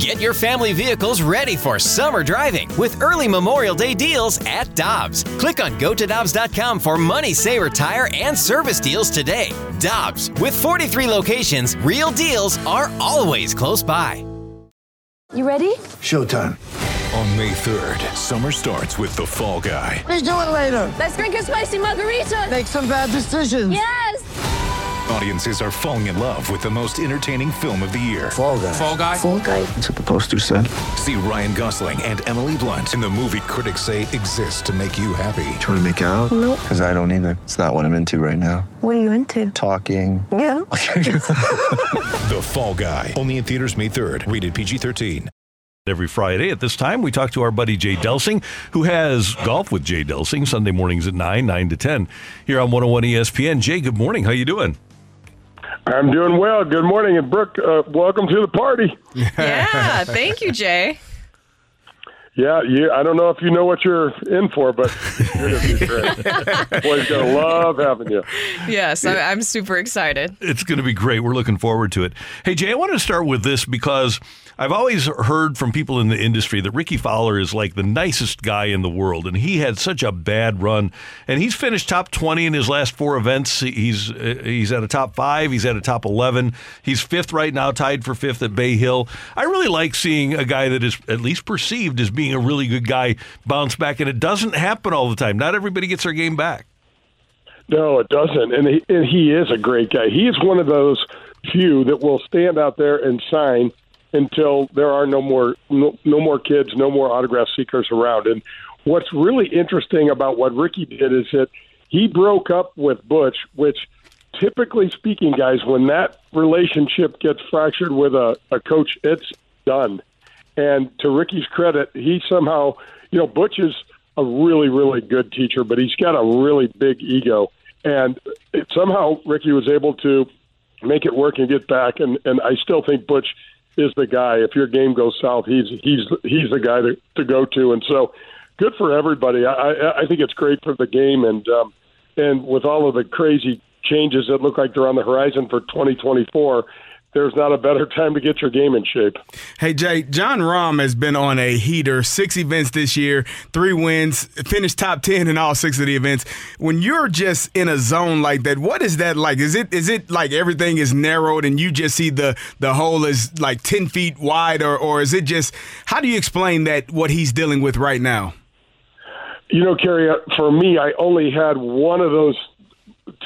Get your family vehicles ready for summer driving with early Memorial Day deals at Dobbs. Click on GoToDobbs.com for money saver tire and service deals today. Dobbs, with 43 locations, real deals are always close by. You ready? Showtime. On May 3rd, summer starts with The Fall Guy. Let's do it later. Let's drink a spicy margarita. Make some bad decisions. Yes! Audiences are falling in love with the most entertaining film of the year. Fall Guy. Fall Guy. Fall Guy. That's what the poster said. See Ryan Gosling and Emily Blunt in the movie critics say exists to make you happy. Trying to make it out? Nope. Because I don't either. It's not what I'm into right now. What are you into? Talking. Yeah. The Fall Guy. Only in theaters May 3rd. Rated PG-13. Every Friday at this time, we talk to our buddy Jay Delsing, who has Golf with Jay Delsing Sunday mornings at 9 to 10 here on 101 ESPN. Jay, good morning. How you doing? I'm doing well. Good morning, and Brooke, welcome to the party. Yeah, thank you, Jay. Yeah, I don't know if you know what you're in for, but you're going to be great. Boy's going to love having you. Yes, I'm super excited. It's going to be great. We're looking forward to it. Hey, Jay, I want to start with this because I've always heard from people in the industry that Ricky Fowler is like the nicest guy in the world, and he had such a bad run. And he's finished top 20 in his last four events. He's at a top 5. He's at a top 11. He's 5th right now, tied for 5th at Bay Hill. I really like seeing a guy that is at least perceived as being a really good guy bounce back, and it doesn't happen all the time. Not everybody gets their game back. No, it doesn't, and he is a great guy. He is one of those few that will stand out there and shine until there are no more kids, no more autograph seekers around. And what's really interesting about what Ricky did is that he broke up with Butch, which, typically speaking, guys, when that relationship gets fractured with a coach, it's done. And to Ricky's credit, he somehow, Butch is a really, really good teacher, but he's got a really big ego. And somehow Ricky was able to make it work and get back. And I still think Butch is the guy. If your game goes south, he's the guy to go to. And so good for everybody. I think it's great for the game. And with all of the crazy changes that look like they're on the horizon for 2024, there's not a better time to get your game in shape. Hey, Jay, John Rahm has been on a heater, 6 events this year, 3 wins, finished top 10 in all 6 of the events. When you're just in a zone like that, what is that like? Is it like everything is narrowed and you just see the hole is like 10 feet wide, or is it just – how do you explain that, what he's dealing with right now? Kerry, for me, I only had one of those –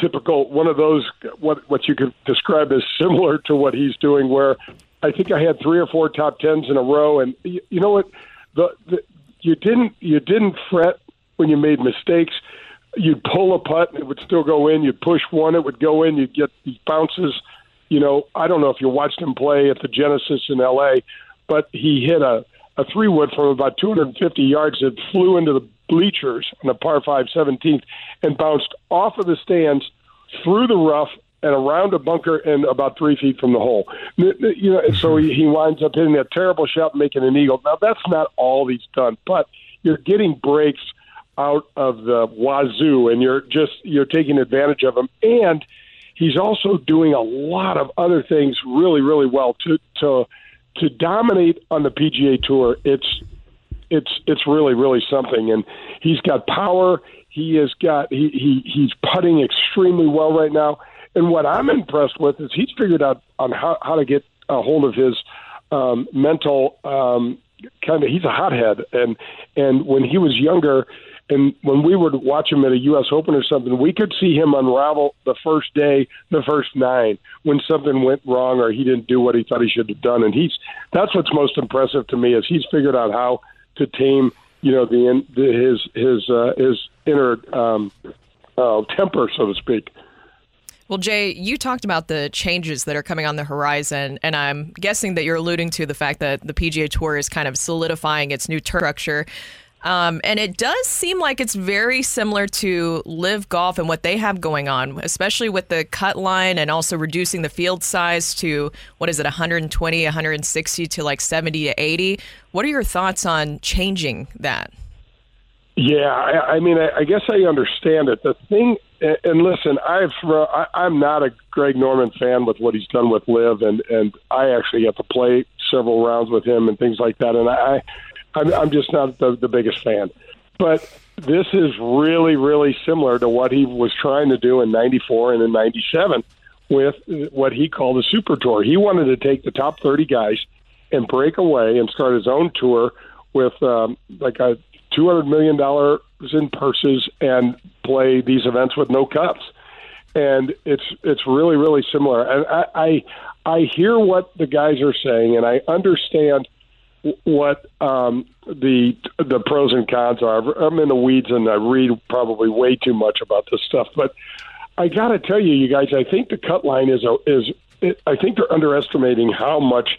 typical, one of those, what you could describe as similar to what he's doing, where I think I had 3 or 4 top 10s in a row. And you know what? You didn't fret when you made mistakes. You'd pull a putt and it would still go in. You'd push one, it would go in. You'd get these bounces. I don't know if you watched him play at the Genesis in LA, but he hit a 3-wood from about 250 yards that flew into the bleachers on a par 5 17th and bounced off of the stands, through the rough, and around a bunker and about 3 feet from the hole. So he winds up hitting that terrible shot, making an eagle. Now, that's not all he's done, but you're getting breaks out of the wazoo, and you're taking advantage of them. And he's also doing a lot of other things really, really well to dominate on the PGA Tour. It's really, really something. And he's got power. He's putting extremely well right now. And what I'm impressed with is he's figured out on how to get a hold of his mental kind of. He's a hothead, and when he was younger, and when we would watch him at a U.S. Open or something, we could see him unravel the first day, the first nine, when something went wrong or he didn't do what he thought he should have done. And that's what's most impressive to me, is he's figured out how to tame, his inner temper, so to speak. Well, Jay, you talked about the changes that are coming on the horizon, and I'm guessing that you're alluding to the fact that the PGA Tour is kind of solidifying its new turf structure. And it does seem like it's very similar to Liv Golf and what they have going on, especially with the cut line and also reducing the field size to, 120, 160 to like 70 to 80. What are your thoughts on changing that? Yeah, I guess I understand it. The thing, and listen, I'm not a Greg Norman fan with what he's done with Liv, and I actually got to play several rounds with him and things like that. And I'm just not the biggest fan. But this is really, really similar to what he was trying to do in 94 and in 97 with what he called the Super Tour. He wanted to take the top 30 guys and break away and start his own tour with like a $200 million in purses and play these events with no cups. And it's really, really similar. And I hear what the guys are saying, and I understand what the pros and cons are. I'm in the weeds, and I read probably way too much about this stuff. But I got to tell you, you guys, I think the cut line is I think they're underestimating how much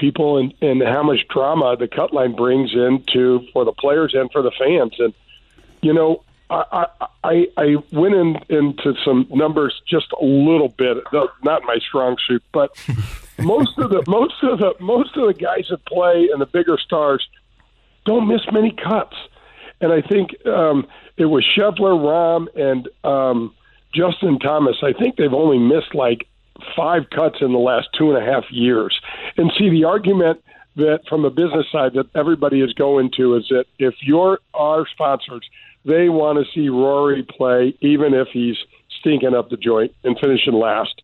people and how much drama the cut line brings into for the players and for the fans. And, you know, I went into some numbers just a little bit, not my strong suit, but most of the guys that play and the bigger stars don't miss many cuts. And I think it was Scheffler, Rahm, and Justin Thomas. I think they've only missed like 5 cuts in the last 2.5 years. And see, the argument that from the business side that everybody is going to is that if you're our sponsors, they want to see Rory play, even if he's stinking up the joint and finishing last.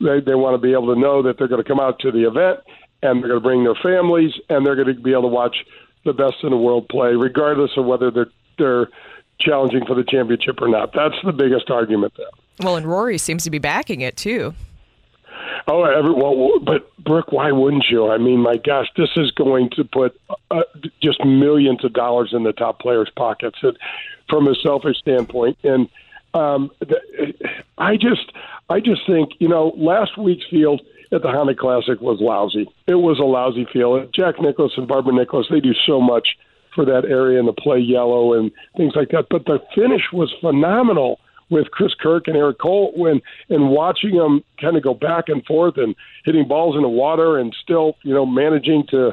They want to be able to know that they're going to come out to the event and they're going to bring their families and they're going to be able to watch the best in the world play, regardless of whether they're challenging for the championship or not. That's the biggest argument there. Well, and Rory seems to be backing it, too. Oh, but Brooke, why wouldn't you? I mean, my gosh, this is going to put just millions of dollars in the top players' pockets from a selfish standpoint. And I just think, you know, last week's field at the Honda Classic was lousy. It was a lousy field. Jack Nicklaus and Barbara Nicklaus, they do so much for that area and the play yellow and things like that. But the finish was phenomenal with Chris Kirk and Eric Cole and watching them kind of go back and forth and hitting balls in the water and still, you know, managing to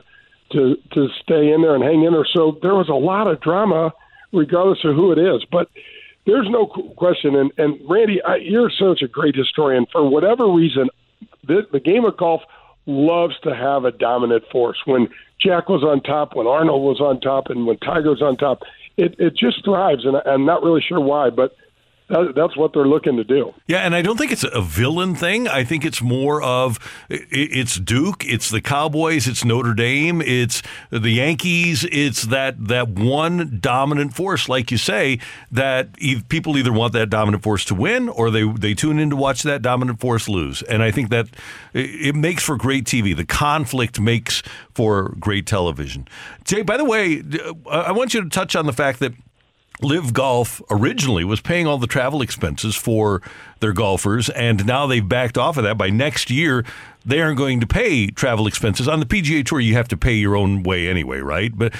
stay in there and hang in there. So there was a lot of drama regardless of who it is. But there's no question. And Randy, you're such a great historian. For whatever reason, the game of golf loves to have a dominant force. When Jack was on top, when Arnold was on top, and when Tiger's on top, it just thrives. And I'm not really sure why, but that's what they're looking to do. Yeah, and I don't think it's a villain thing. I think it's more of it's Duke, it's the Cowboys, it's Notre Dame, it's the Yankees, it's that one dominant force, like you say, that people either want that dominant force to win or they tune in to watch that dominant force lose. And I think that it makes for great TV. The conflict makes for great television. Jay, by the way, I want you to touch on the fact that Liv Golf originally was paying all the travel expenses for their golfers, and now they've backed off of that. By next year, they aren't going to pay travel expenses. On the PGA Tour, you have to pay your own way anyway, right? But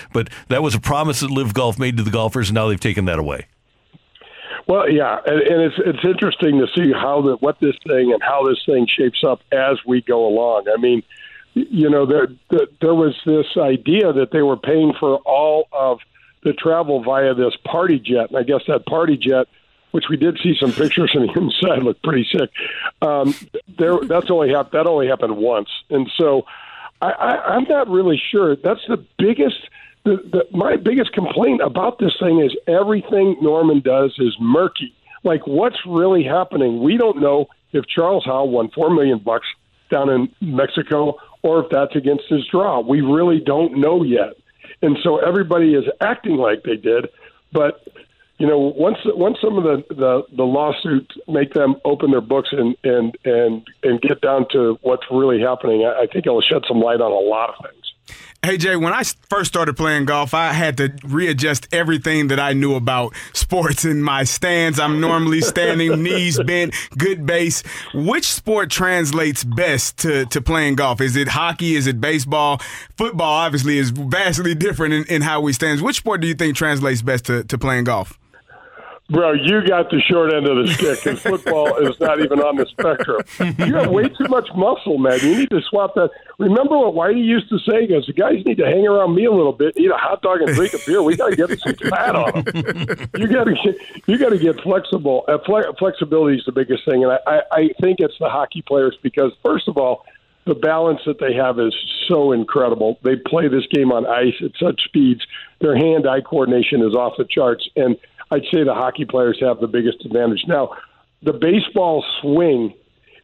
that was a promise that Liv Golf made to the golfers, and now they've taken that away. Well, yeah, and it's interesting to see how this thing shapes up as we go along. I mean, you know, there was this idea that they were paying for all of to travel via this party jet. And I guess that party jet, which we did see some pictures and the inside looked pretty sick. That only happened once. And so I'm not really sure. That's the biggest, my biggest complaint about this thing is everything Norman does is murky. Like, what's really happening? We don't know if Charles Howe won $4 million down in Mexico or if that's against his draw. We really don't know yet. And so everybody is acting like they did, but you know, once some of the lawsuits make them open their books and get down to what's really happening, I think it'll shed some light on a lot of things. Hey, Jay, when I first started playing golf, I had to readjust everything that I knew about sports in my stance. I'm normally standing, knees bent, good base. Which sport translates best to playing golf? Is it hockey? Is it baseball? Football, obviously, is vastly different in how we stand. Which sport do you think translates best to playing golf? Bro, you got the short end of the stick, and football is not even on the spectrum. You have way too much muscle, man. You need to swap that. Remember what Whitey used to say? He goes, the guys need to hang around me a little bit, eat a hot dog and drink a beer. We got to get some fat on them. You got to get flexible. Flexibility is the biggest thing, and I think it's the hockey players because, first of all, the balance that they have is so incredible. They play this game on ice at such speeds. Their hand-eye coordination is off the charts, and I'd say the hockey players have the biggest advantage. Now, the baseball swing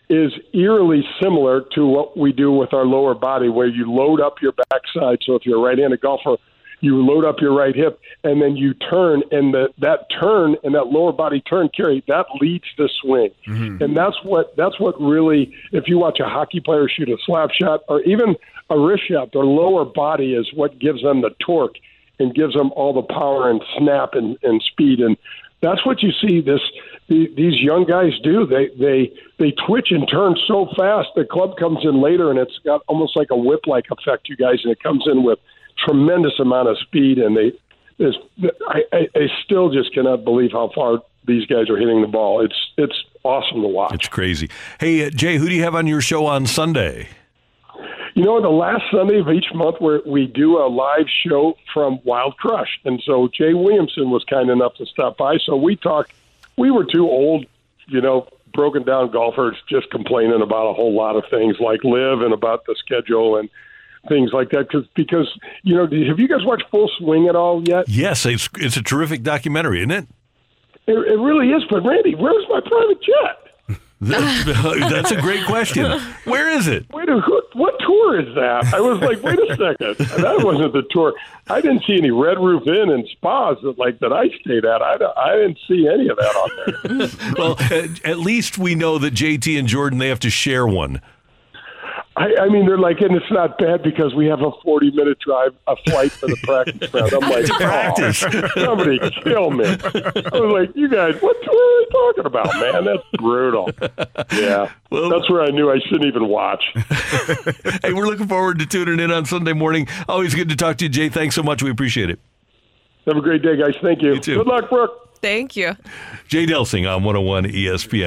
is eerily similar to what we do with our lower body, where you load up your backside. So if you're a right-handed golfer, you load up your right hip, and then you turn, and that turn and that lower body turn carry, that leads the swing. Mm-hmm. And that's what really, if you watch a hockey player shoot a slap shot or even a wrist shot, their lower body is what gives them the torque and gives them all the power and snap and speed. And that's what you see these young guys do. They twitch and turn so fast. The club comes in later, and it's got almost like a whip-like effect, you guys, and it comes in with tremendous amount of speed, and I still just cannot believe how far these guys are hitting the ball. It's awesome to watch. It's crazy. Hey, Jay, who do you have on your show on Sunday? You know, the last Sunday of each month where we do a live show from Wild Crush. And so Jay Williamson was kind enough to stop by. So we talked. We were two old, broken down golfers just complaining about a whole lot of things like Liv and about the schedule and things like that. Because have you guys watched Full Swing at all yet? Yes, it's a terrific documentary, isn't it? It really is. But, Randy, where's my private jet? That's a great question. Where is it? What tour is that? I was like, wait a second. That wasn't the tour. I didn't see any Red Roof Inn and spas that I stayed at. I didn't see any of that on there. Well, at least we know that JT and Jordan, they have to share one. I mean, they're like, and it's not bad because we have a 40-minute drive, a flight for the practice round. I'm like, somebody kill me. I was like, you guys, what are you talking about, man? That's brutal. Yeah, well, that's where I knew I shouldn't even watch. Hey, we're looking forward to tuning in on Sunday morning. Always good to talk to you, Jay. Thanks so much. We appreciate it. Have a great day, guys. Thank you. You too. Good luck, Brooke. Thank you. Jay Delsing on 101 ESPN.